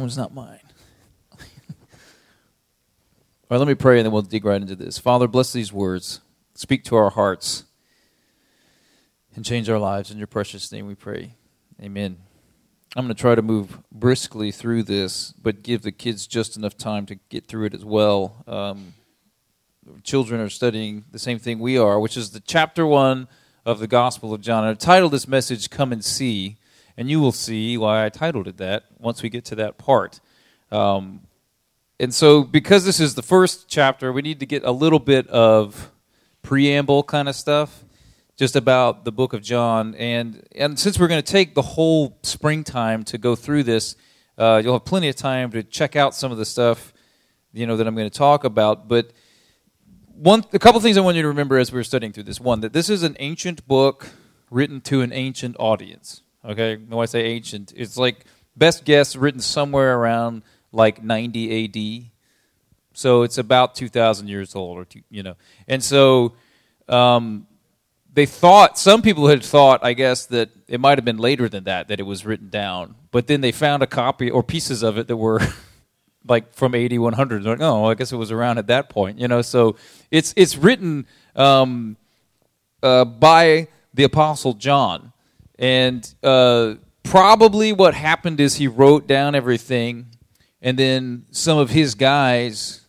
one's not mine. All right, let me pray, and then we'll dig right into this. Father, bless these words. Speak to our hearts and change our lives. In your precious name we pray. Amen. I'm going to try to move briskly through this, but give the kids just enough time to get through it as well. Children are studying the same thing we are, which is the chapter 1 of the Gospel of John. I titled this message, Come and See, and you will see why I titled it that once we get to that part. And so because this is the first chapter, we need to get a little bit of preamble kind of stuff just about the book of John. And since we're going to take the whole springtime to go through this, you'll have plenty of time to check out some of the stuff, you know, that I'm going to talk about. But a couple things I want you to remember as we were studying through this. One, that this is an ancient book written to an ancient audience. Okay, when I say ancient, it's like best guess written somewhere around like 90 A.D. So it's about 2,000 years old, or you know. And so some people had thought, I guess, that it might have been later than that, that it was written down. But then they found a copy or pieces of it that were like from AD 100. Like, oh, I guess it was around at that point, you know. So it's written by the Apostle John, and probably what happened is he wrote down everything, and then some of his guys,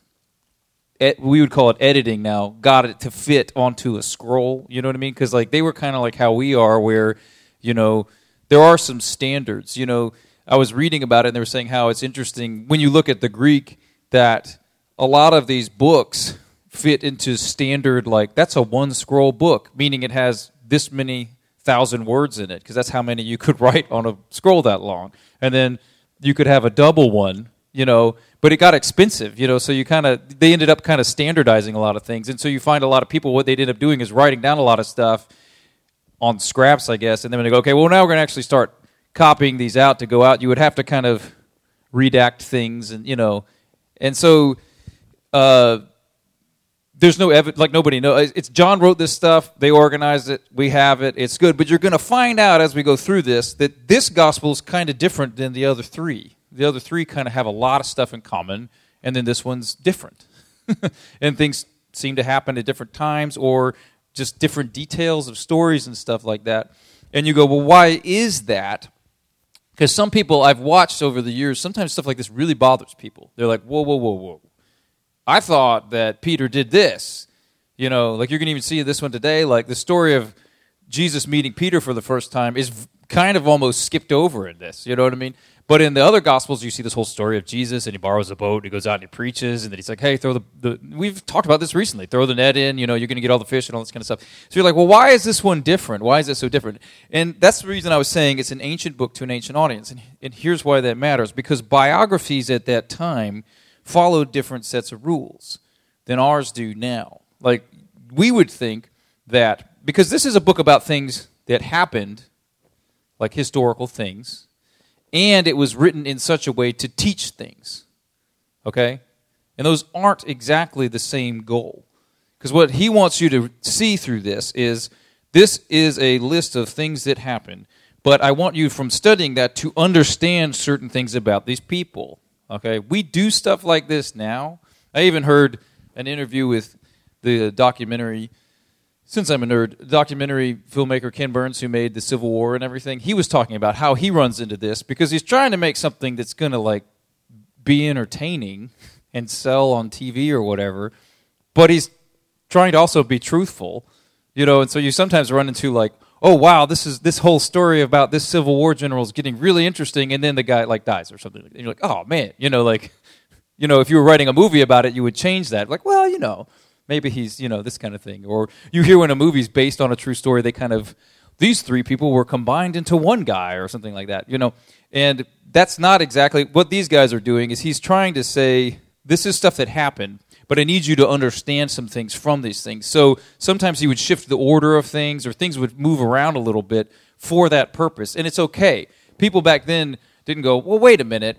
we would call it editing now, got it to fit onto a scroll. You know what I mean? Because like they were kind of like how we are, where you know there are some standards, you know. I was reading about it, and they were saying how it's interesting when you look at the Greek that a lot of these books fit into standard, like, that's a one-scroll book, meaning it has this many thousand words in it, because that's how many you could write on a scroll that long. And then you could have a double one, you know, but it got expensive, you know, so they ended up kind of standardizing a lot of things. And so you find a lot of people, what they ended up doing is writing down a lot of stuff on scraps, I guess, and then when they go, okay, well, now we're going to actually start copying these out to go out, you would have to kind of redact things, and you know, and so there's no evidence, like nobody knows. It's John wrote this stuff, they organized it, we have it, it's good. But you're going to find out as we go through this that this gospel is kind of different than the other three. The other three kind of have a lot of stuff in common, and then this one's different. And things seem to happen at different times, or just different details of stories and stuff like that. And you go, well, why is that? Because some people I've watched over the years, sometimes stuff like this really bothers people. They're like, whoa. I thought that Peter did this. You know, like you're going to even see this one today, like the story of Jesus meeting Peter for the first time is kind of almost skipped over in this. You know what I mean? But in the other Gospels, you see this whole story of Jesus, and he borrows a boat, and he goes out and he preaches, and then he's like, hey, we've talked about this recently, throw the net in, you know, you're going to get all the fish and all this kind of stuff. So you're like, well, why is this one different? Why is it so different? And that's the reason I was saying it's an ancient book to an ancient audience, and here's why that matters, because biographies at that time followed different sets of rules than ours do now. Like, we would think that, because this is a book about things that happened, like historical things, and it was written in such a way to teach things, okay? And those aren't exactly the same goal. Because what he wants you to see through this is a list of things that happened, but I want you from studying that to understand certain things about these people, okay? We do stuff like this now. I even heard an interview with the documentary, since I'm a nerd, documentary filmmaker Ken Burns, who made The Civil War and everything. He was talking about how he runs into this because he's trying to make something that's going to like be entertaining and sell on TV or whatever, but he's trying to also be truthful, you know. And so you sometimes run into like, oh wow, this whole story about this Civil War general is getting really interesting, and then the guy like dies or something, and you're like, oh man, you know, like, you know, if you were writing a movie about it, you would change that, like, well, you know. Maybe he's, you know, this kind of thing. Or you hear when a movie's based on a true story, they kind of, these three people were combined into one guy or something like that, you know. And that's not exactly what these guys are doing, is he's trying to say, this is stuff that happened, but I need you to understand some things from these things. So sometimes he would shift the order of things, or things would move around a little bit for that purpose. And it's okay. People back then didn't go, well, wait a minute.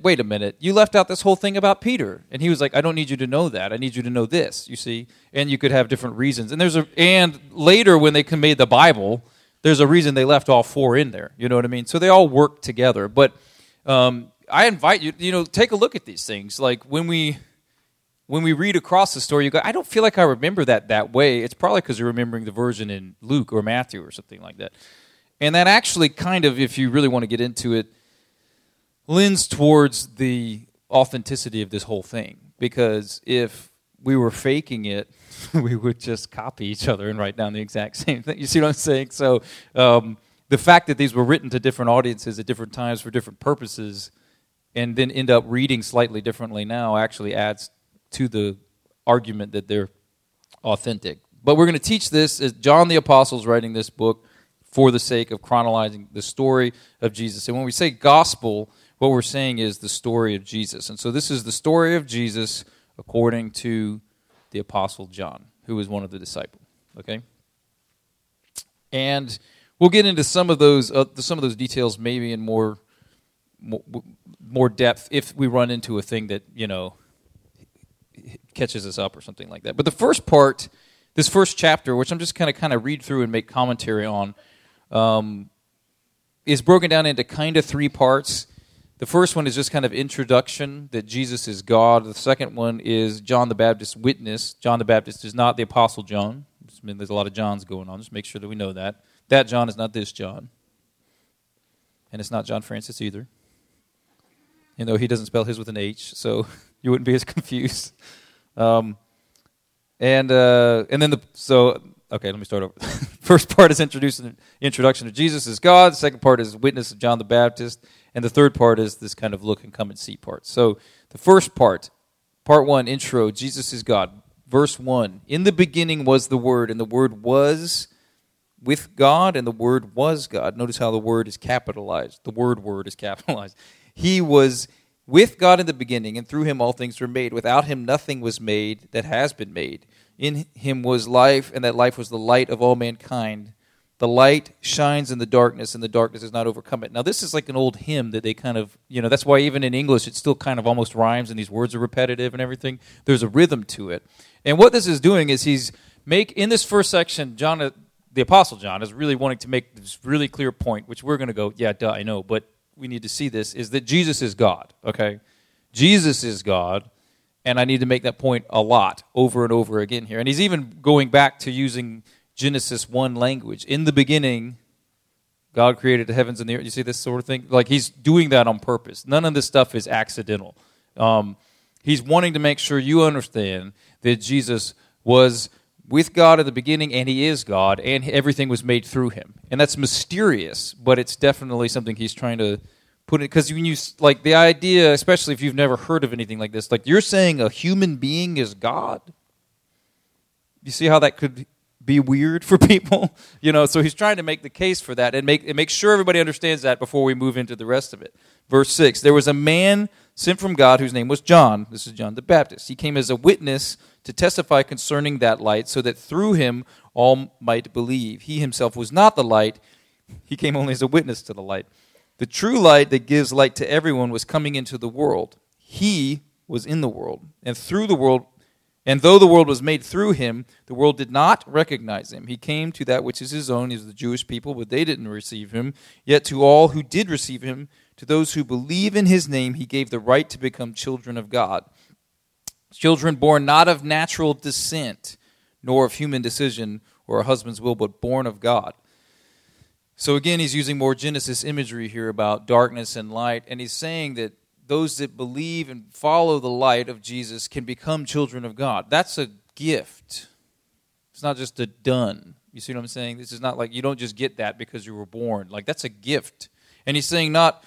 You left out this whole thing about Peter. And he was like, I don't need you to know that. I need you to know this, you see. And you could have different reasons. And later when they made the Bible, there's a reason they left all four in there. You know what I mean? So they all work together. But I invite you, take a look at these things. Like when we read across the story, you go, I don't feel like I remember that way. It's probably because you're remembering the version in Luke or Matthew or something like that. And that actually kind of, if you really want to get into it, lends towards the authenticity of this whole thing. Because if we were faking it, we would just copy each other and write down the exact same thing. You see what I'm saying? So the fact that these were written to different audiences at different times for different purposes and then end up reading slightly differently now actually adds to the argument that they're authentic. But we're going to teach this as John the Apostle is writing this book for the sake of chronologizing the story of Jesus. And when we say gospel, what we're saying is the story of Jesus. And so this is the story of Jesus according to the Apostle John, who was one of the disciples. Okay? And we'll get into some of those details maybe in more depth if we run into a thing that, catches us up or something like that. But the first part, this first chapter, which I'm just going to kind of read through and make commentary on, is broken down into kind of three parts. The first one is just kind of introduction, that Jesus is God. The second one is John the Baptist's witness. John the Baptist is not the Apostle John. I mean, there's a lot of Johns going on. Just make sure that we know that. That John is not this John. And it's not John Francis either. You know, he doesn't spell his with an H, so you wouldn't be as confused. Let me start over. First part is introduction to Jesus as God. The second part is witness of John the Baptist. And the third part is this kind of look and come and see part. So the first part, part one, intro, Jesus is God. Verse 1, in the beginning was the Word, and the Word was with God, and the Word was God. Notice how the Word is capitalized. The word is capitalized. He was with God in the beginning, and through him all things were made. Without him nothing was made that has been made. In him was life, and that life was the light of all mankind. The light shines in the darkness, and the darkness does not overcome it. Now, this is like an old hymn that they kind of, that's why even in English it still kind of almost rhymes, and these words are repetitive and everything. There's a rhythm to it. And what this is doing is in this first section, John, the Apostle John, is really wanting to make this really clear point, which we're going to go, yeah, duh, I know, but we need to see this, is that Jesus is God, okay? Jesus is God, and I need to make that point a lot over and over again here. And he's even going back to using Genesis 1 language. In the beginning, God created the heavens and the earth. You see this sort of thing? Like, he's doing that on purpose. None of this stuff is accidental. He's wanting to make sure you understand that Jesus was with God at the beginning, and he is God, and everything was made through him. And that's mysterious, but it's definitely something he's trying to put in. Because when you, like, the idea, especially if you've never heard of anything like this, like, you're saying a human being is God? You see how that could be weird for people, so he's trying to make the case for that and make sure everybody understands that before we move into the rest of it. Verse 6, there was a man sent from God whose name was John. This is John the Baptist. He came as a witness to testify concerning that light so that through him all might believe. He himself was not the light. He came only as a witness to the light. The true light that gives light to everyone was coming into the world. He was in the world, and through the world, and though the world was made through him, the world did not recognize him. He came to that which is his own, is the Jewish people, but they didn't receive him. Yet to all who did receive him, to those who believe in his name, he gave the right to become children of God. Children born not of natural descent, nor of human decision or a husband's will, but born of God. So again, he's using more Genesis imagery here about darkness and light, and he's saying that those that believe and follow the light of Jesus can become children of God. That's a gift. It's not just a done. You see what I'm saying? This is not like you don't just get that because you were born. Like, that's a gift. And he's saying not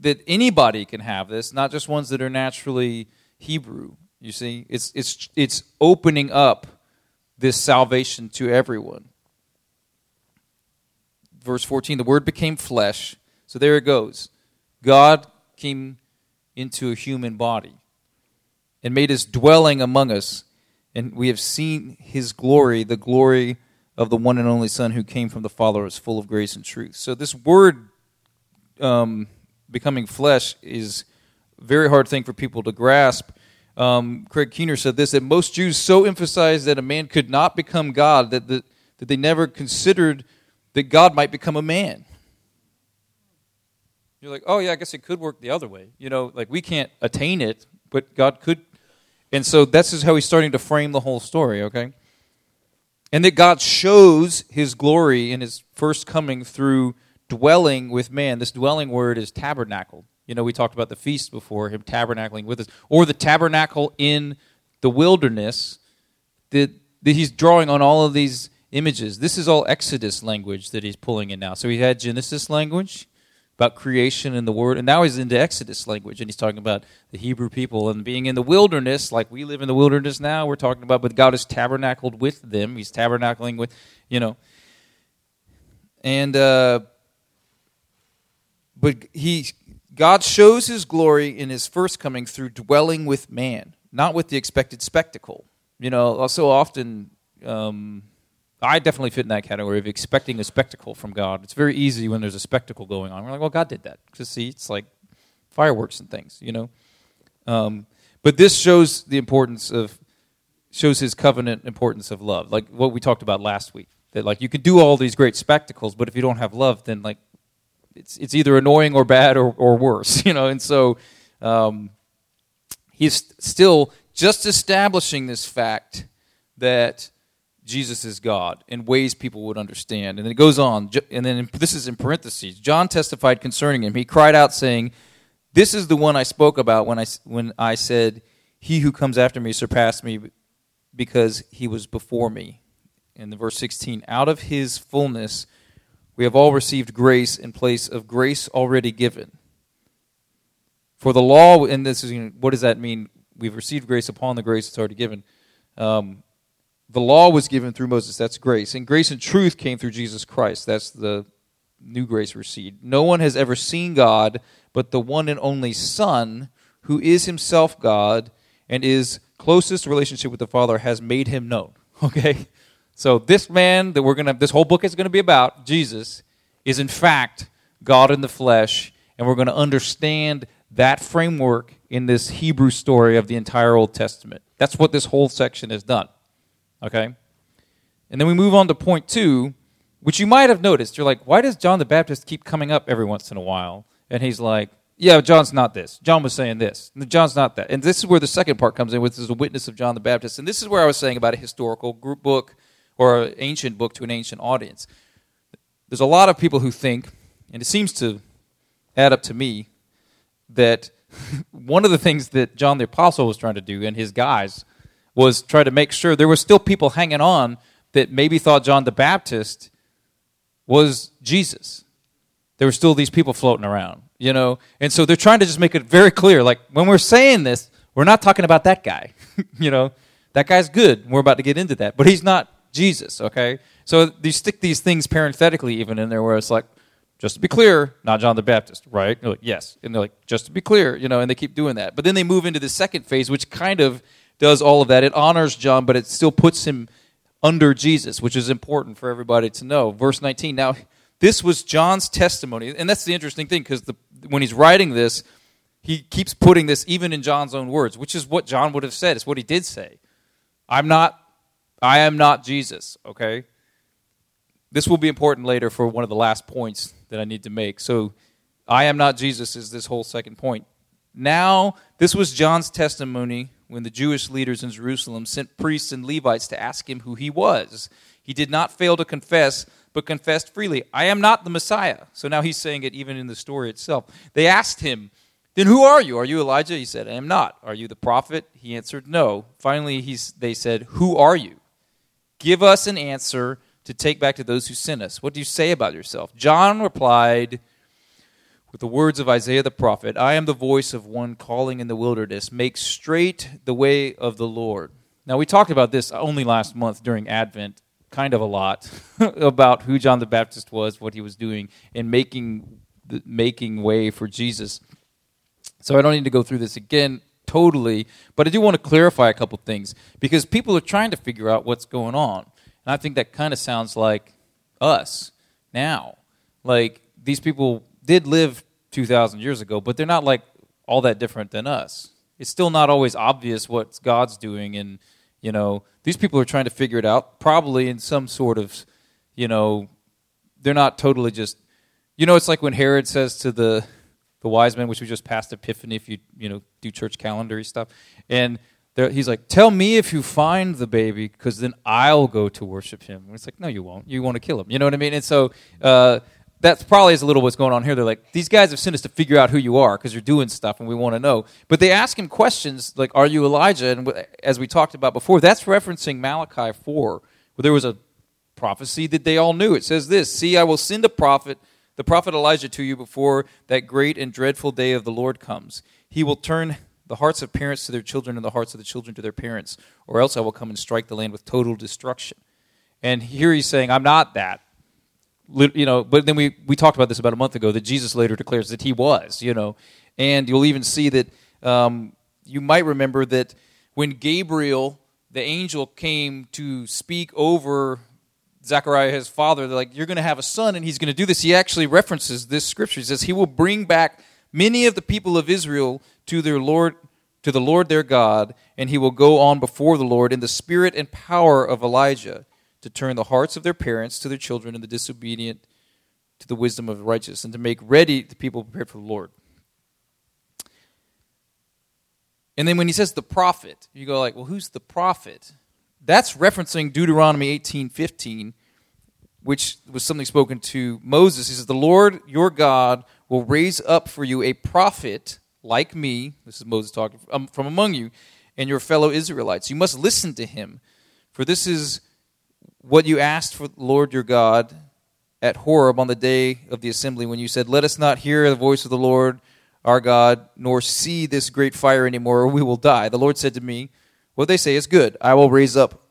that anybody can have this, not just ones that are naturally Hebrew. You see? It's opening up this salvation to everyone. Verse 14, the Word became flesh. So there it goes. God came into a human body and made his dwelling among us, and we have seen his glory, the glory of the one and only Son who came from the Father, is full of grace and truth. So this word becoming flesh is a very hard thing for people to grasp. Craig Keener said this, that most Jews so emphasized that a man could not become God that they never considered that God might become a man. You're like, oh, yeah, I guess it could work the other way. You know, like we can't attain it, but God could. And so this is how he's starting to frame the whole story, okay? And that God shows his glory in his first coming through dwelling with man. This dwelling word is tabernacle. You know, we talked about the feast before, him tabernacling with us. Or the tabernacle in the wilderness, that he's drawing on all of these images. This is all Exodus language that he's pulling in now. So he had Genesis language about creation and the Word, and now he's into Exodus language, and he's talking about the Hebrew people and being in the wilderness, like we live in the wilderness now. We're talking about, but God is tabernacled with them. He's tabernacling with, you know. And, but God shows his glory in his first coming through dwelling with man, not with the expected spectacle. You know, so often, I definitely fit in that category of expecting a spectacle from God. It's very easy when there's a spectacle going on. We're like, well, God did that. Because, see, it's like fireworks and things, you know. But this shows the importance of, shows his covenant importance of love. Like what we talked about last week. That, like, you can do all these great spectacles, but if you don't have love, then, like, it's either annoying or bad or worse, you know. And so he's still just establishing this fact that Jesus is God in ways people would understand. And it goes on, and then this is in parentheses. John testified concerning him. He cried out saying, this is the one I spoke about when I said, he who comes after me surpassed me because he was before me. In the verse 16, out of his fullness we have all received grace in place of grace already given. For the law, and this is, you know, what does that mean? We've received grace upon the grace that's already given. The law was given through Moses, that's grace. And grace and truth came through Jesus Christ, that's the new grace received. No one has ever seen God but the one and only Son, who is himself God and is closest relationship with the Father, has made him known. Okay? So this man that this whole book is going to be about, Jesus, is in fact God in the flesh, and we're going to understand that framework in this Hebrew story of the entire Old Testament. That's what this whole section has done. Okay? And then we move on to point 2, which you might have noticed. You're like, why does John the Baptist keep coming up every once in a while? And he's like, yeah, John's not this. John was saying this. John's not that. And this is where the second part comes in, which is the witness of John the Baptist. And this is where I was saying about a historical group book or an ancient book to an ancient audience. There's a lot of people who think, and it seems to add up to me, that one of the things that John the Apostle was trying to do and his guys was try to make sure there were still people hanging on that maybe thought John the Baptist was Jesus. There were still these people floating around, you know? And so they're trying to just make it very clear, like, when we're saying this, we're not talking about that guy, you know? That guy's good, and we're about to get into that, but he's not Jesus, okay? So you stick these things parenthetically even in there where it's like, just to be clear, not John the Baptist, right? They're like, yes. And they're like, just to be clear, you know, and they keep doing that. But then they move into the second phase, which kind of does all of that. It honors John, but it still puts him under Jesus, which is important for everybody to know. Verse 19, now this was John's testimony. And that's the interesting thing, because when he's writing this, he keeps putting this even in John's own words, which is what John would have said. It's what he did say. I am not Jesus, okay? This will be important later for one of the last points that I need to make. So I am not Jesus is this whole second point. Now this was John's testimony when the Jewish leaders in Jerusalem sent priests and Levites to ask him who he was. He did not fail to confess, but confessed freely, I am not the Messiah. So now he's saying it even in the story itself. They asked him, then who are you? Are you Elijah? He said, I am not. Are you the prophet? He answered, no. Finally, they said, who are you? Give us an answer to take back to those who sent us. What do you say about yourself? John replied, with the words of Isaiah the prophet, I am the voice of one calling in the wilderness, make straight the way of the Lord. Now, we talked about this only last month during Advent, kind of a lot, about who John the Baptist was, what he was doing, and making way for Jesus. So I don't need to go through this again totally, but I do want to clarify a couple things, because people are trying to figure out what's going on. And I think that kind of sounds like us now. Like, these people did live 2,000 years ago, but they're not like all that different than us. It's still not always obvious what God's doing, and, you know, these people are trying to figure it out, probably in some sort of, you know, they're not totally just, you know, it's like when Herod says to the the wise men, which we just passed Epiphany, if you do church calendar-y stuff. And he's like, tell me if you find the baby, because then I'll go to worship him. And it's like, no, you won't. You want to kill him. You know what I mean? And so that's probably is a little what's going on here. They're like, these guys have sent us to figure out who you are, because you're doing stuff, and we want to know. But they ask him questions like, are you Elijah? And as we talked about before, that's referencing Malachi 4, where there was a prophecy that they all knew. It says this, see, I will send a prophet, the prophet Elijah, to you before that great and dreadful day of the Lord comes. He will turn the hearts of parents to their children and the hearts of the children to their parents, or else I will come and strike the land with total destruction. And here he's saying, I'm not that. You know, but then we talked about this about a month ago, that Jesus later declares that he was, you know. And you'll even see that you might remember that when Gabriel, the angel, came to speak over Zechariah, his father, they're like, you're going to have a son and he's going to do this. He actually references this scripture. He says, he will bring back many of the people of Israel to the Lord their God, and he will go on before the Lord in the spirit and power of Elijah to turn the hearts of their parents to their children and the disobedient to the wisdom of the righteous, and to make ready the people prepared for the Lord. And then when he says the prophet, you go like, well, who's the prophet? That's referencing Deuteronomy 18:15, which was something spoken to Moses. He says, the Lord your God will raise up for you a prophet like me, this is Moses talking, from among you, and your fellow Israelites. You must listen to him, for this is what you asked for the Lord your God at Horeb on the day of the assembly, when you said, let us not hear the voice of the Lord our God, nor see this great fire anymore, or we will die. The Lord said to me, what they say is good. I will raise up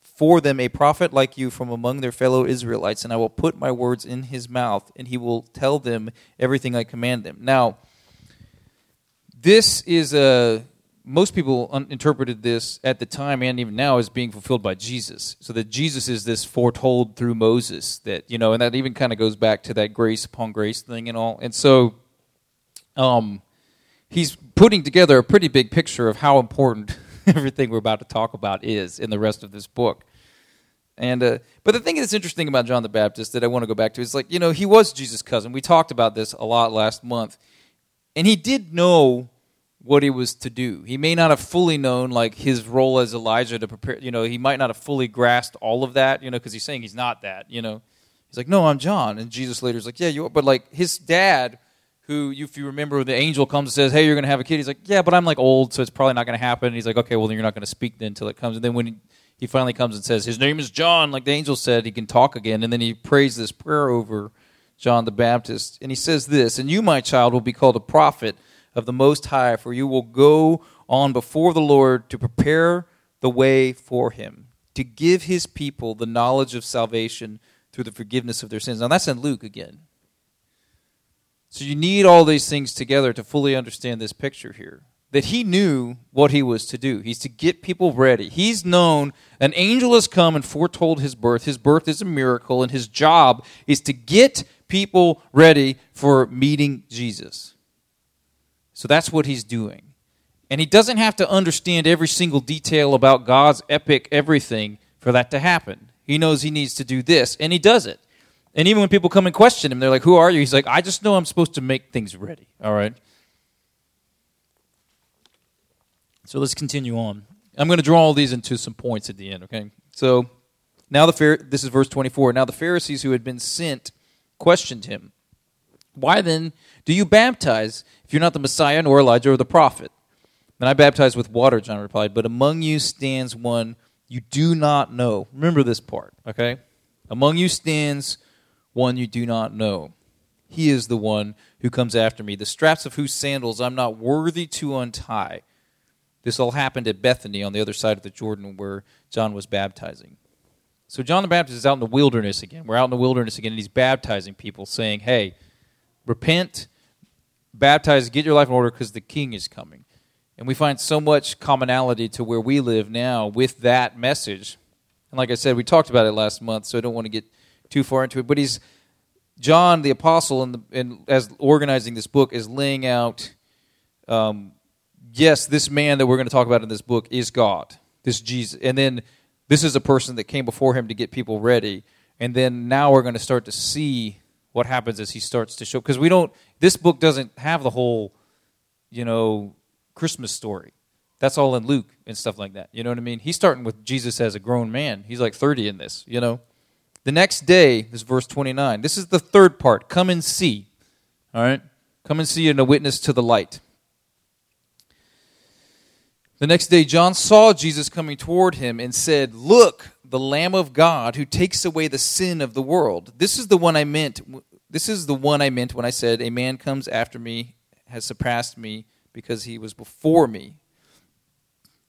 for them a prophet like you from among their fellow Israelites, and I will put my words in his mouth, and he will tell them everything I command them. Now, this is most people interpreted this at the time and even now as being fulfilled by Jesus. So that Jesus is this foretold through Moses, that, you know, and that even kind of goes back to that grace upon grace thing and all. And so he's putting together a pretty big picture of how important everything we're about to talk about is in the rest of this book. And but the thing that's interesting about John the Baptist that I want to go back to is, like, you know, he was Jesus' cousin. We talked about this a lot last month. And he did know what he was to do. He may not have fully known, like, his role as Elijah to prepare, you know, he might not have fully grasped all of that, you know, because he's saying he's not that, you know. He's like, no, I'm John. And Jesus later is like, yeah, you are. But, like, his dad, who, if you remember, the angel comes and says, hey, you're going to have a kid. He's like, yeah, but I'm, like, old, so it's probably not going to happen. And he's like, okay, well, then you're not going to speak then until it comes. And then when he finally comes and says, his name is John, like the angel said, he can talk again. And then he prays this prayer over John the Baptist. And he says this, and you, my child, will be called a prophet of the Most High, for you will go on before the Lord to prepare the way for him, to give his people the knowledge of salvation through the forgiveness of their sins. Now, that's in Luke again. So you need all these things together to fully understand this picture here, that he knew what he was to do. He's to get people ready. He's known an angel has come and foretold his birth. His birth is a miracle, and his job is to get people ready for meeting Jesus. So that's what he's doing. And he doesn't have to understand every single detail about God's epic everything for that to happen. He knows he needs to do this, and he does it. And even when people come and question him, they're like, who are you? He's like, I just know I'm supposed to make things ready, all right? So let's continue on. I'm going to draw all these into some points at the end, okay? So now this is verse 24. Now the Pharisees who had been sent questioned him. Why then do you baptize if you're not the Messiah nor Elijah or the prophet? And I baptize with water, John replied, but among you stands one you do not know. Remember this part, okay? Among you stands one you do not know. He is the one who comes after me, the straps of whose sandals I'm not worthy to untie. This all happened at Bethany on the other side of the Jordan where John was baptizing. So John the Baptist is out in the wilderness again. We're out in the wilderness again, and he's baptizing people, saying, hey, repent, baptize, get your life in order, because the king is coming. And we find so much commonality to where we live now with that message. And like I said, we talked about it last month, so I don't want to get too far into it, but John the Apostle, and as organizing this book, is laying out, yes, this man that we're going to talk about in this book is God, this Jesus, and then this is a person that came before him to get people ready, and then now we're going to start to see what happens is he starts to show, because we don't, this book doesn't have the whole, you know, Christmas story. That's all in Luke and stuff like that. You know what I mean? He's starting with Jesus as a grown man. He's like 30 in this, you know. The next day, this is verse 29. This is the third part. Come and see. All right? Come and see, and a witness to the light. The next day, John saw Jesus coming toward him and said, "Look, the Lamb of God who takes away the sin of the world. This is the one I meant. This is the one I meant when I said, a man comes after me, has surpassed me, because he was before me."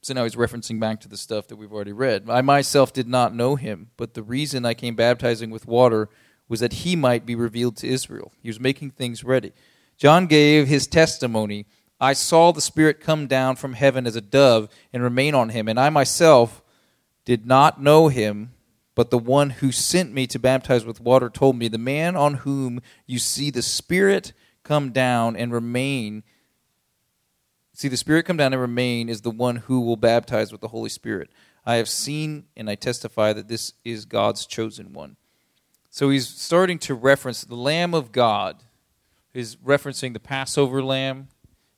So now he's referencing back to the stuff that we've already read. "I myself did not know him, but the reason I came baptizing with water was that he might be revealed to Israel." He was making things ready. John gave his testimony. "I saw the Spirit come down from heaven as a dove and remain on him, and I myself did not know him, but the one who sent me to baptize with water told me, the man on whom you see the Spirit come down and remain, is the one who will baptize with the Holy Spirit. I have seen and I testify that this is God's chosen one." So he's starting to reference the Lamb of God. He's referencing the Passover lamb.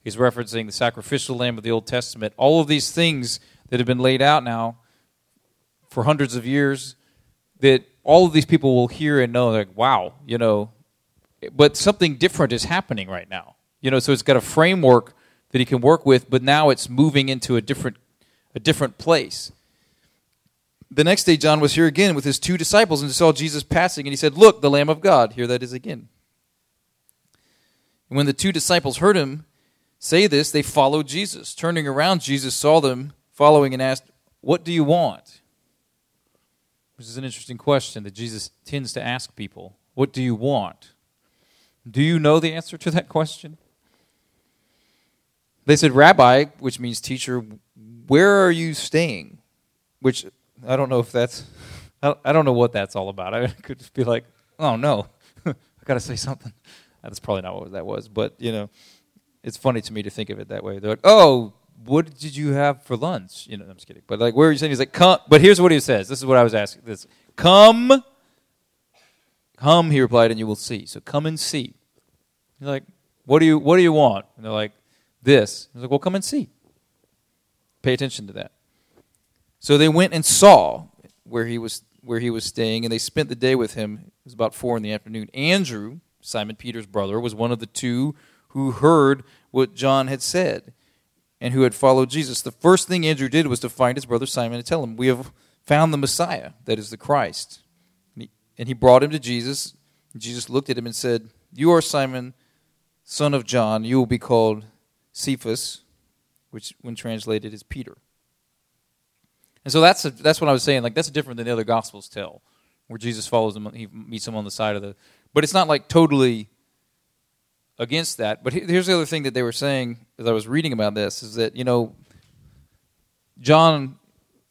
He's referencing the sacrificial lamb of the Old Testament. All of these things that have been laid out now for hundreds of years, that all of these people will hear and know, like, wow, you know. But something different is happening right now. You know, so it's got a framework that he can work with, but now it's moving into a different place. The next day, John was here again with his two disciples and saw Jesus passing, and he said, "Look, the Lamb of God." Here that is again. And when the two disciples heard him say this, they followed Jesus. Turning around, Jesus saw them following and asked, "What do you want?" Which is an interesting question that Jesus tends to ask people. What do you want? Do you know the answer to that question? They said, "Rabbi," which means teacher, "where are you staying?" Which I don't know if that's, I don't know what that's all about. I could just be like, oh no, I got to say something. That's probably not what that was, but you know. It's funny to me to think of it that way. They're like, "Oh, what did you have for lunch?" You know, I'm just kidding. But like, where are you saying? He's like, "Come." But here's what he says. This is what I was asking. This, come. He replied, "And you will see." So come and see. He's like, "What do you want?" And they're like, "This." He's like, "Well, come and see. Pay attention to that." So they went and saw where he was staying, and they spent the day with him. It was about 4 p.m. Andrew, Simon Peter's brother, was one of the two who heard what John had said and who had followed Jesus. The first thing Andrew did was to find his brother Simon and tell him, "We have found the Messiah," that is the Christ. And he brought him to Jesus. Jesus looked at him and said, "You are Simon, son of John. You will be called Cephas," which when translated is Peter. And so that's what I was saying. Like, that's different than the other Gospels tell, where Jesus follows him, he meets him on the side of the... But it's not like totally... against that. But here's the other thing that they were saying as I was reading about this, is that, you know, John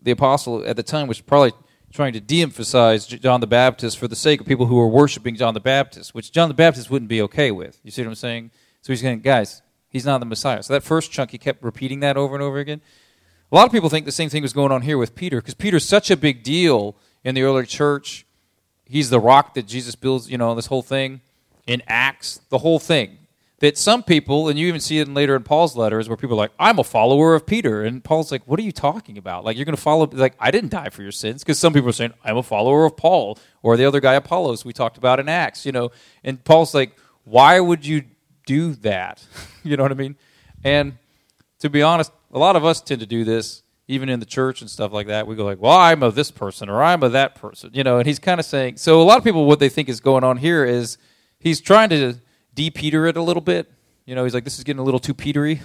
the Apostle at the time was probably trying to de-emphasize John the Baptist for the sake of people who were worshiping John the Baptist, which John the Baptist wouldn't be okay with. You see what I'm saying? So he's saying, guys, he's not the Messiah. So that first chunk, he kept repeating that over and over again. A lot of people think the same thing was going on here with Peter, because Peter's such a big deal in the early church. He's the rock that Jesus builds, you know, this whole thing. In Acts, the whole thing, that some people, and you even see it later in Paul's letters, where people are like, "I'm a follower of Peter," and Paul's like, "What are you talking about? Like, you're going to follow, like, I didn't die for your sins," because some people are saying, "I'm a follower of Paul," or the other guy, Apollos, we talked about in Acts, you know, and Paul's like, "Why would you do that?" You know what I mean? And to be honest, a lot of us tend to do this, even in the church and stuff like that. We go like, "Well, I'm of this person," or "I'm of that person," you know, and he's kind of saying, so a lot of people, what they think is going on here is, he's trying to de-Peter it a little bit. You know, he's like, this is getting a little too Petery.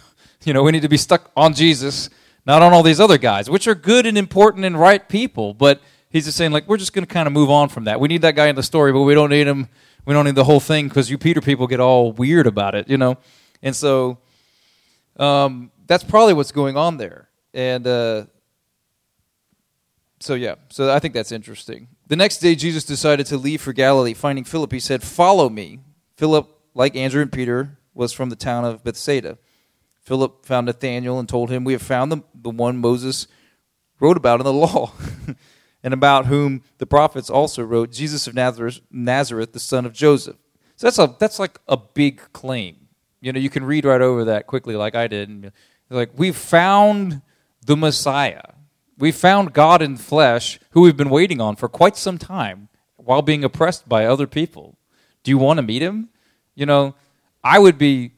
You know, we need to be stuck on Jesus, not on all these other guys, which are good and important and right people. But he's just saying, like, we're just going to kind of move on from that. We need that guy in the story, but we don't need him. We don't need the whole thing, because you Peter people get all weird about it, you know. And so that's probably what's going on there. And so I think that's interesting. The next day, Jesus decided to leave for Galilee. Finding Philip, he said, "Follow me." Philip, like Andrew and Peter, was from the town of Bethsaida. Philip found Nathanael and told him, "We have found the one Moses wrote about in the law, and about whom the prophets also wrote, Jesus of Nazareth, the son of Joseph." So that's like a big claim. You know, you can read right over that quickly like I did. And like, we've found the Messiah. We found God in flesh, who we've been waiting on for quite some time while being oppressed by other people. Do you want to meet him? You know, I would be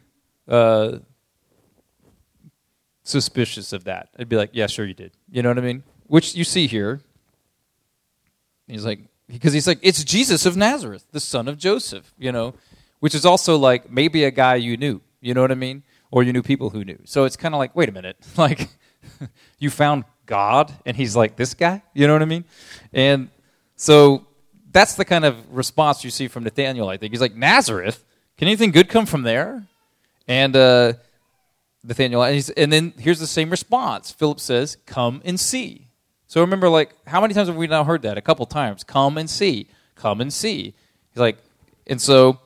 suspicious of that. I'd be like, yeah, sure you did. You know what I mean? Which you see here. He's like, because he's like, it's Jesus of Nazareth, the son of Joseph, you know, which is also like maybe a guy you knew, you know what I mean? Or you knew people who knew. So it's kind of like, wait a minute, like you found God and he's like this guy, you know what I mean? And so that's the kind of response you see from Nathanael, I think. He's like, Nazareth? Can anything good come from there? And Nathanael, and then here's the same response. Philip says, come and see. So remember, like, how many times have we now heard that? A couple times. Come and see. Come and see. He's like, and so,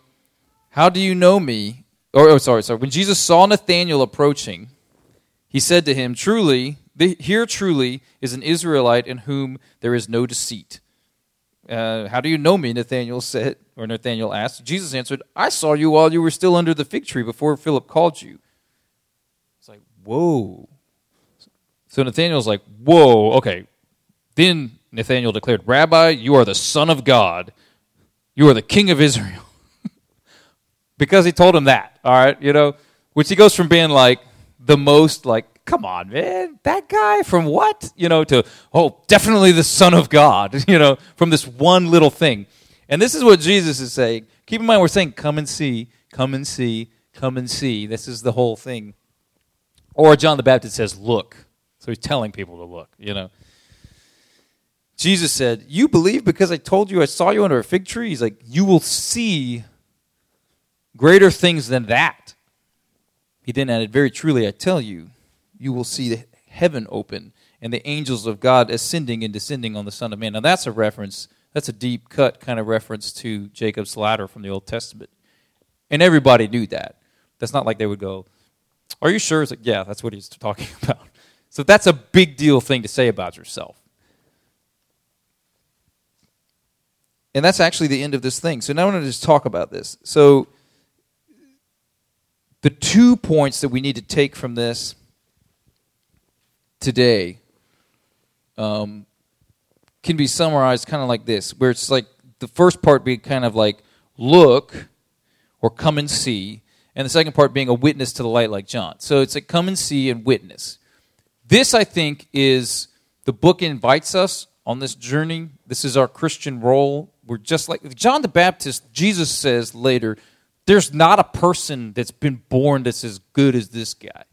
how do you know me? When Jesus saw Nathanael approaching, he said to him, Truly, here is an Israelite in whom there is no deceit. How do you know me? Nathanael asked. Jesus answered, I saw you while you were still under the fig tree before Philip called you. It's like, whoa. So Nathanael's like, whoa, okay. Then Nathanael declared, Rabbi, you are the Son of God. You are the King of Israel. Because he told him that, all right, you know, which he goes from being like the most like, come on, man, that guy from what? You know, to, oh, definitely the Son of God, you know, from this one little thing. And this is what Jesus is saying. Keep in mind, we're saying, come and see, come and see, come and see. This is the whole thing. Or John the Baptist says, look. So he's telling people to look, you know. Jesus said, you believe because I told you I saw you under a fig tree? He's like, you will see greater things than that. He then added, very truly, I tell you, you will see the heaven open and the angels of God ascending and descending on the Son of Man. Now that's a reference, that's a deep cut kind of reference to Jacob's ladder from the Old Testament. And everybody knew that. That's not like they would go, are you sure? It's like, yeah, that's what he's talking about. So that's a big deal thing to say about yourself. And that's actually the end of this thing. So now I want to just talk about this. So the 2 points that we need to take from this today can be summarized kind of like this, where it's like the first part being kind of like look or come and see, and the second part being a witness to the light like John. So it's like come and see and witness. This, I think, is the book invites us on this journey. This is our Christian role. We're just like John the Baptist. Jesus says later, there's not a person that's been born that's as good as this guy.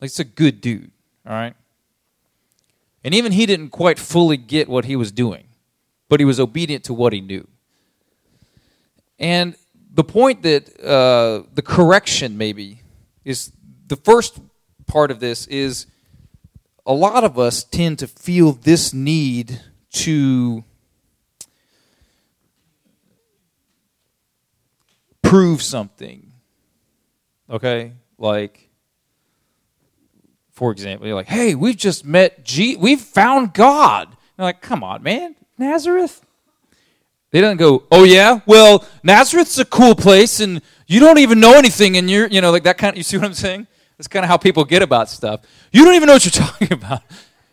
Like, it's a good dude, all right? And even he didn't quite fully get what he was doing, but he was obedient to what he knew. And the point that the correction maybe is the first part of this is, a lot of us tend to feel this need to prove something, okay? Like, for example, you're like, hey, we've just met, we've found God. And they're like, come on, man, Nazareth? They don't go, oh, yeah? Well, Nazareth's a cool place, and you don't even know anything, and you're, you know, like that kind of, you see what I'm saying? That's kind of how people get about stuff. You don't even know what you're talking about.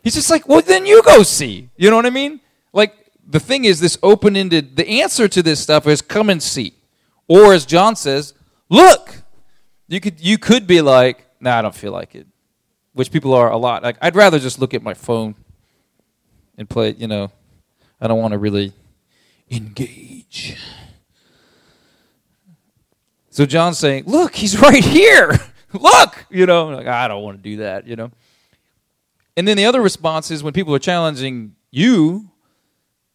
He's just like, well, then you go see. You know what I mean? Like, the thing is this open-ended, the answer to this stuff is come and see. Or as John says, look. You could be like, nah, I don't feel like it. Which people are a lot. Like, I'd rather just look at my phone and play, you know. I don't want to really engage. So John's saying, look, he's right here. Look, you know, like, I don't want to do that, you know. And then the other response is when people are challenging you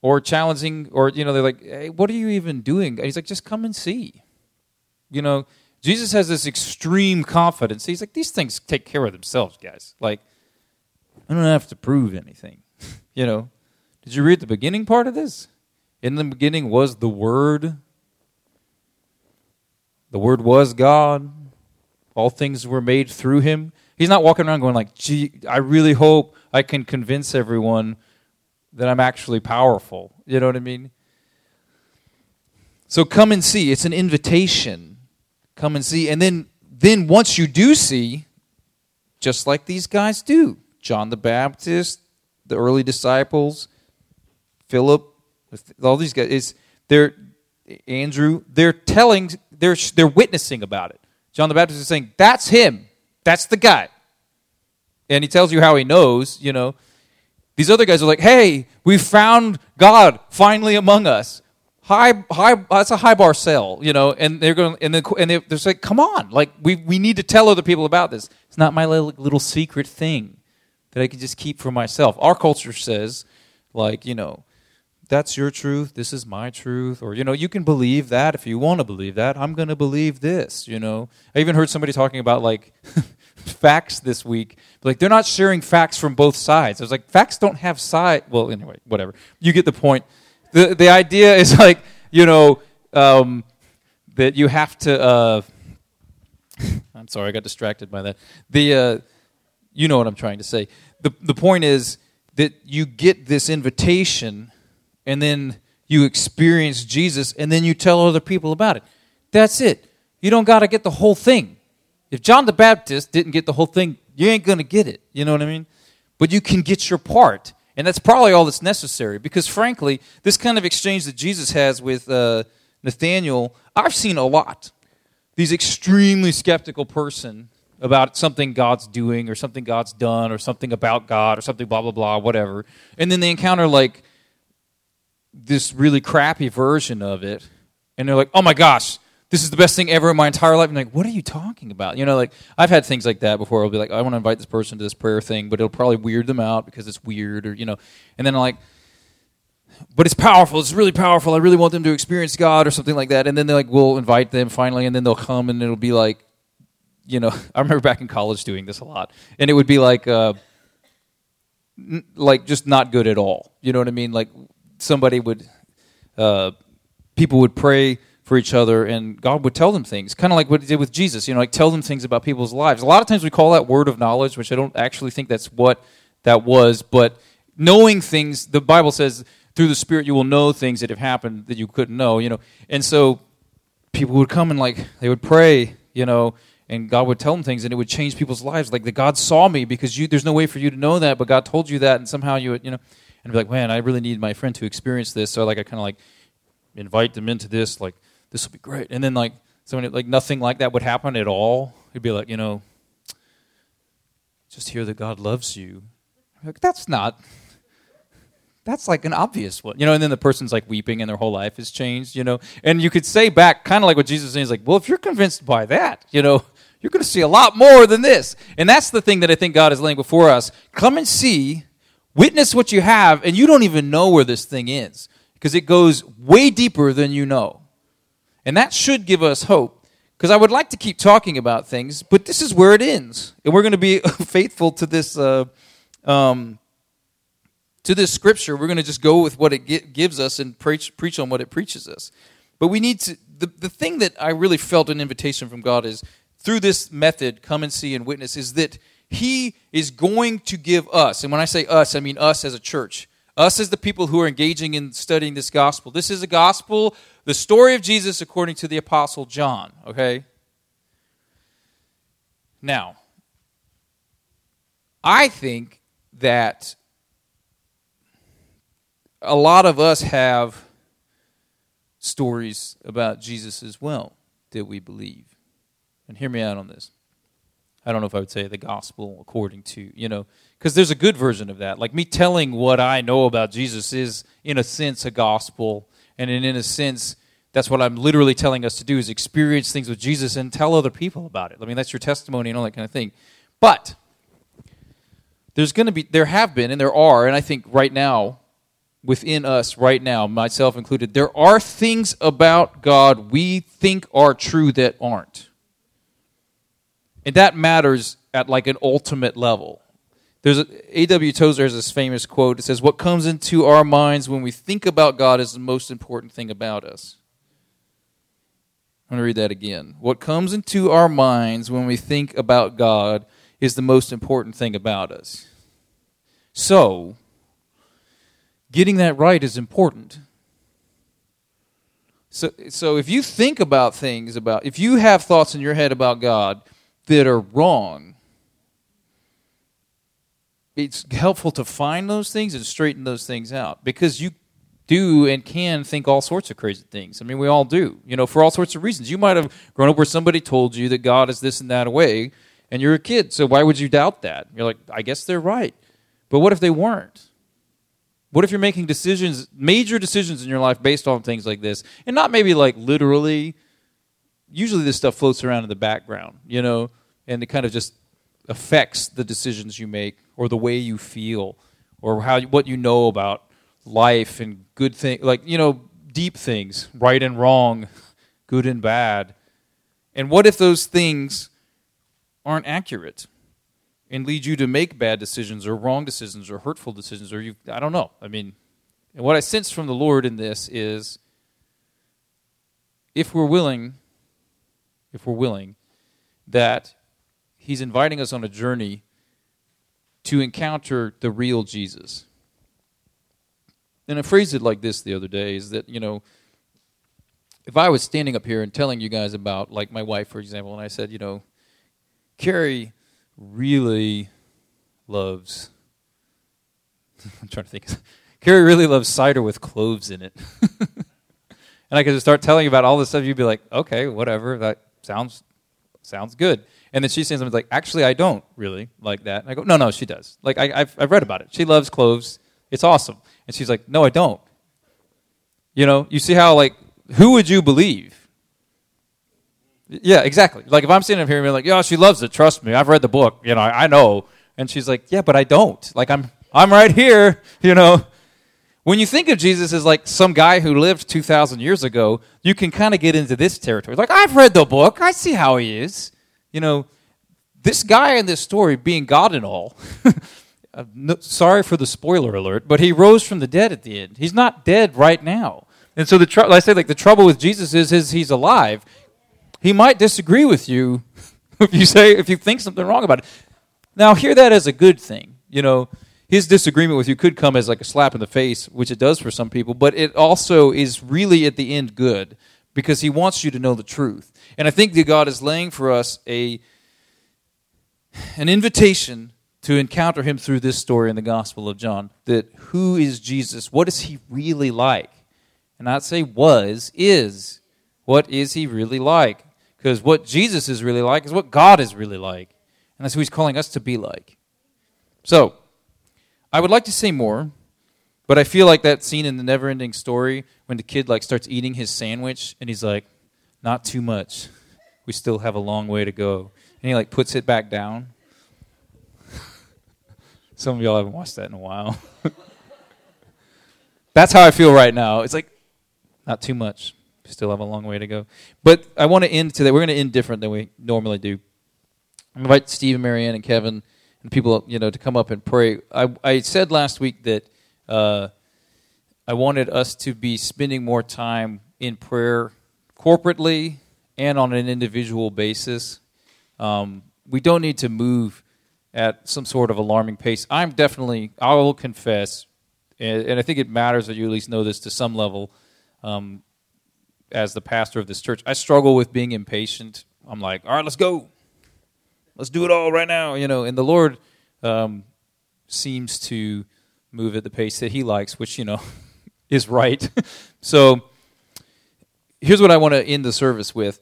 or, you know, they're like, hey, what are you even doing? And he's like, just come and see. You know, Jesus has this extreme confidence. He's like, these things take care of themselves, guys. Like, I don't have to prove anything, you know. Did you read the beginning part of this? In the beginning was the Word. The Word was God. All things were made through him. He's not walking around going like, gee, I really hope I can convince everyone that I'm actually powerful. You know what I mean? So come and see. It's an invitation. Come and see. And then once you do see, just like these guys do, John the Baptist, the early disciples, Philip, all these guys, Andrew, they're witnessing about it. John the Baptist is saying, that's him. That's the guy. And he tells you how he knows, you know. These other guys are like, hey, we found God finally among us. That's a high bar sell, you know. And they're going, and they're like, come on, like we need to tell other people about this. It's not my little secret thing that I can just keep for myself. Our culture says, like, you know, that's your truth, this is my truth, or, you know, you can believe that if you want to believe that. I'm going to believe this, you know. I even heard somebody talking about, like, facts this week. Like, they're not sharing facts from both sides. I was like, facts don't have side. Well, anyway, whatever. You get the point. The idea is, like, you know, that you have to, I'm sorry, I got distracted by that. You know what I'm trying to say. The point is that you get this invitation, and then you experience Jesus, and then you tell other people about it. That's it. You don't got to get the whole thing. If John the Baptist didn't get the whole thing, you ain't going to get it. You know what I mean? But you can get your part. And that's probably all that's necessary, because frankly, this kind of exchange that Jesus has with Nathanael, I've seen a lot. These extremely skeptical person about something God's doing or something God's done or something about God or something blah, blah, blah, whatever. And then they encounter like this really crappy version of it. And they're like, oh my gosh, this is the best thing ever in my entire life. I'm like, what are you talking about? You know, like, I've had things like that before. I'll be like, I want to invite this person to this prayer thing, but it'll probably weird them out because it's weird, or, you know. And then I'm like, but it's powerful. It's really powerful. I really want them to experience God or something like that. And then they're like, we'll invite them finally, and then they'll come, and it'll be like, you know, I remember back in college doing this a lot. And it would be like just not good at all. You know what I mean? Like, somebody would, people would pray for each other, and God would tell them things, kind of like what he did with Jesus, you know, like tell them things about people's lives. A lot of times we call that word of knowledge, which I don't actually think that's what that was, but knowing things, the Bible says, through the Spirit you will know things that have happened that you couldn't know, you know. And so people would come and, like, they would pray, you know, and God would tell them things, and it would change people's lives, like that God saw me, because there's no way for you to know that, but God told you that, and somehow you would, you know, and be like, man, I really need my friend to experience this, so, like, I kind of, like, invite them into this, like, this will be great. And then, like, somebody, like, nothing like that would happen at all. He'd be like, you know, just hear that God loves you. I'm like, that's like an obvious one. You know, and then the person's, like, weeping, and their whole life has changed, you know. And you could say back, kind of like what Jesus is saying, he's like, well, if you're convinced by that, you know, you're going to see a lot more than this. And that's the thing that I think God is laying before us. Come and see, witness what you have, and you don't even know where this thing is, because it goes way deeper than you know. And that should give us hope, because I would like to keep talking about things, but this is where it ends. And we're going to be faithful to this scripture. We're going to just go with what it gives us and preach on what it preaches us. But we need to, the thing that I really felt an invitation from God is, through this method, come and see and witness, is that he is going to give us, and when I say us, I mean us as a church, us as the people who are engaging in studying this gospel. This is a gospel, the story of Jesus according to the Apostle John, okay? Now, I think that a lot of us have stories about Jesus as well that we believe. And hear me out on this. I don't know if I would say the gospel according to, you know, because there's a good version of that. Like, me telling what I know about Jesus is, in a sense, a gospel. And in a sense, that's what I'm literally telling us to do, is experience things with Jesus and tell other people about it. I mean, that's your testimony and all that kind of thing. But there have been, and there are, and I think right now, within us right now, myself included, there are things about God we think are true that aren't. And that matters at, like, an ultimate level. There's A.W. Tozer has this famous quote. It says, what comes into our minds when we think about God is the most important thing about us. I'm going to read that again. What comes into our minds when we think about God is the most important thing about us. So, getting that right is important. So if you think about things about, if you have thoughts in your head about God that are wrong, it's helpful to find those things and straighten those things out, because you do and can think all sorts of crazy things. I mean, we all do, you know, for all sorts of reasons. You might have grown up where somebody told you that God is this and that way, and you're a kid, so why would you doubt that? You're like, I guess they're right. But what if they weren't? What if you're making decisions, major decisions in your life based on things like this? And not maybe like literally. Usually this stuff floats around in the background, you know, and it kind of just affects the decisions you make or the way you feel or how what you know about life and good things, like, you know, deep things, right and wrong, good and bad. And what if those things aren't accurate and lead you to make bad decisions or wrong decisions or hurtful decisions or I don't know. I mean, and what I sense from the Lord in this is if we're willing, that He's inviting us on a journey to encounter the real Jesus. And I phrased it like this the other day, is that, you know, if I was standing up here and telling you guys about, like, my wife, for example, and I said, you know, Carrie really loves, I'm trying to think, Carrie really loves cider with cloves in it. And I could just start telling you about all this stuff, you'd be like, okay, whatever, that sounds good. And then she says something like, actually, I don't really like that. And I go, no, she does. Like, I've read about it. She loves cloves. It's awesome. And she's like, no, I don't. You know, you see how, like, who would you believe? Yeah, exactly. Like, if I'm sitting up here and being like, yeah, she loves it. Trust me. I've read the book. You know, I know. And she's like, yeah, but I don't. Like, I'm right here, you know. When you think of Jesus as, like, some guy who lived 2,000 years ago, you can kind of get into this territory. Like, I've read the book. I see how he is. You know, this guy in this story being God and all, sorry for the spoiler alert, but he rose from the dead at the end. He's not dead right now. And so the trouble with Jesus is he's alive. He might disagree with you if you think something wrong about it. Now, hear that as a good thing. You know, his disagreement with you could come as like a slap in the face, which it does for some people, but it also is really at the end good, because he wants you to know the truth. And I think that God is laying for us an invitation to encounter him through this story in the Gospel of John, that who is Jesus? What is he really like? And not say was, is. What is he really like? Because what Jesus is really like is what God is really like. And that's who he's calling us to be like. So, I would like to say more, but I feel like that scene in The Never-Ending Story when the kid, like, starts eating his sandwich and he's like, not too much. We still have a long way to go. And he, like, puts it back down. Some of y'all haven't watched that in a while. That's how I feel right now. It's like, not too much. We still have a long way to go. But I want to end today. We're going to end different than we normally do. I invite Steve and Marianne and Kevin and people, you know, to come up and pray. I said last week that I wanted us to be spending more time in prayer corporately and on an individual basis. We don't need to move at some sort of alarming pace. I will confess, and I think it matters that you at least know this to some level, as the pastor of this church, I struggle with being impatient. I'm like, all right, let's go. Let's do it all right now, you know. And the Lord seems to move at the pace that he likes, which, you know, is right. So here's what I want to end the service with.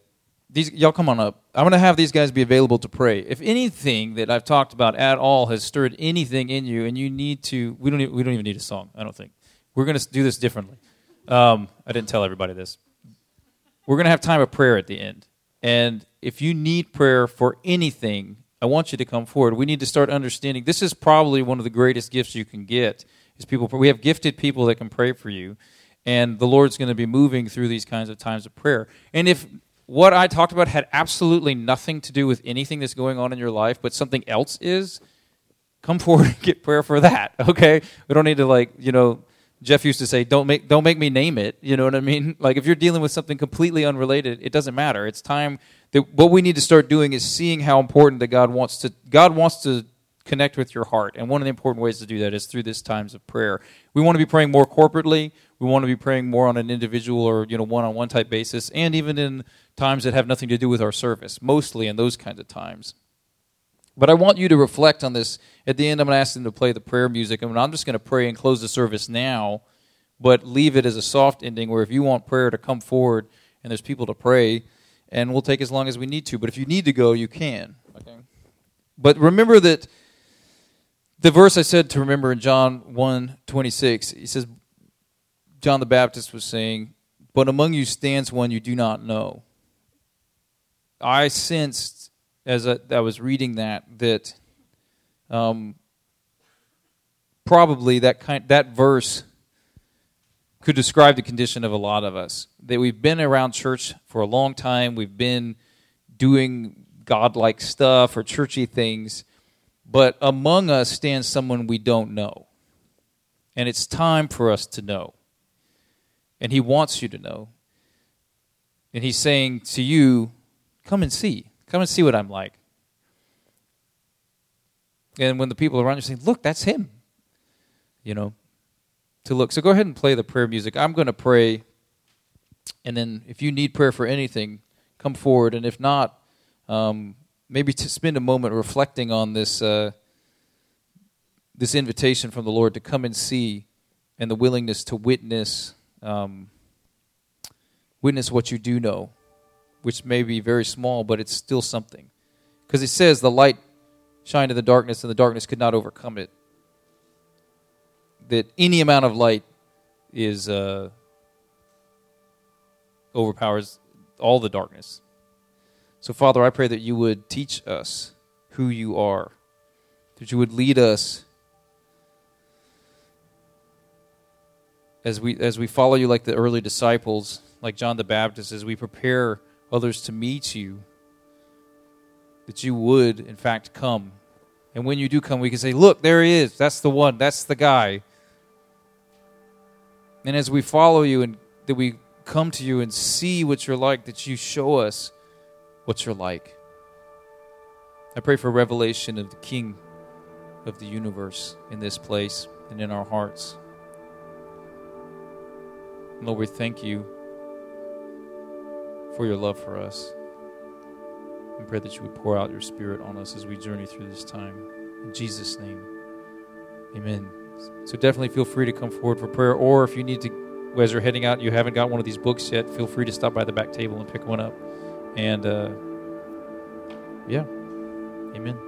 Y'all come on up. I'm going to have these guys be available to pray. If anything that I've talked about at all has stirred anything in you and you need to, we don't even need a song, I don't think. We're going to do this differently. I didn't tell everybody this. We're going to have time of prayer at the end. And if you need prayer for anything, I want you to come forward. We need to start understanding. This is probably one of the greatest gifts you can get is people. We have gifted people that can pray for you. And the Lord's going to be moving through these kinds of times of prayer. And if what I talked about had absolutely nothing to do with anything that's going on in your life, but something else is, come forward and get prayer for that, okay? We don't need to, like, you know, Jeff used to say, don't make me name it, you know what I mean? Like, if you're dealing with something completely unrelated, it doesn't matter. It's time that what we need to start doing is seeing how important that God wants to connect with your heart. And one of the important ways to do that is through these times of prayer. We want to be praying more corporately. We want to be praying more on an individual or, you know, one-on-one type basis, and even in times that have nothing to do with our service, mostly in those kinds of times. But I want you to reflect on this. At the end, I'm going to ask them to play the prayer music, and I'm just going to pray and close the service now, but leave it as a soft ending where if you want prayer to come forward and there's people to pray, and we'll take as long as we need to. But if you need to go, you can. Okay. But remember that the verse I said to remember in John 1:26, he says, John the Baptist was saying, "But among you stands one you do not know." I sensed, as I was reading that probably that verse could describe the condition of a lot of us. That we've been around church for a long time, we've been doing godlike stuff or churchy things, but among us stands someone we don't know. And it's time for us to know. And he wants you to know. And he's saying to you, come and see. Come and see what I'm like. And when the people around you say, look, that's him, you know, to look. So go ahead and play the prayer music. I'm going to pray. And then if you need prayer for anything, come forward. And if not, maybe to spend a moment reflecting on this invitation from the Lord to come and see, and the willingness to witness what you do know, which may be very small, but it's still something. Because it says the light shined in the darkness, and the darkness could not overcome it. That any amount of light is overpowers all the darkness. So, Father, I pray that you would teach us who you are, that you would lead us as we follow you like the early disciples, like John the Baptist, as we prepare others to meet you, that you would, in fact, come. And when you do come, we can say, look, there he is. That's the one. That's the guy. And as we follow you and that we come to you and see what you're like, that you show us what you're like. I pray for revelation of the King of the universe in this place and in our hearts. Lord, we thank you for your love for us. I pray that you would pour out your Spirit on us as we journey through this time. In Jesus' name, amen. So definitely feel free to come forward for prayer, or if you need to, as you're heading out, you haven't got one of these books yet, feel free to stop by the back table and pick one up. And, amen.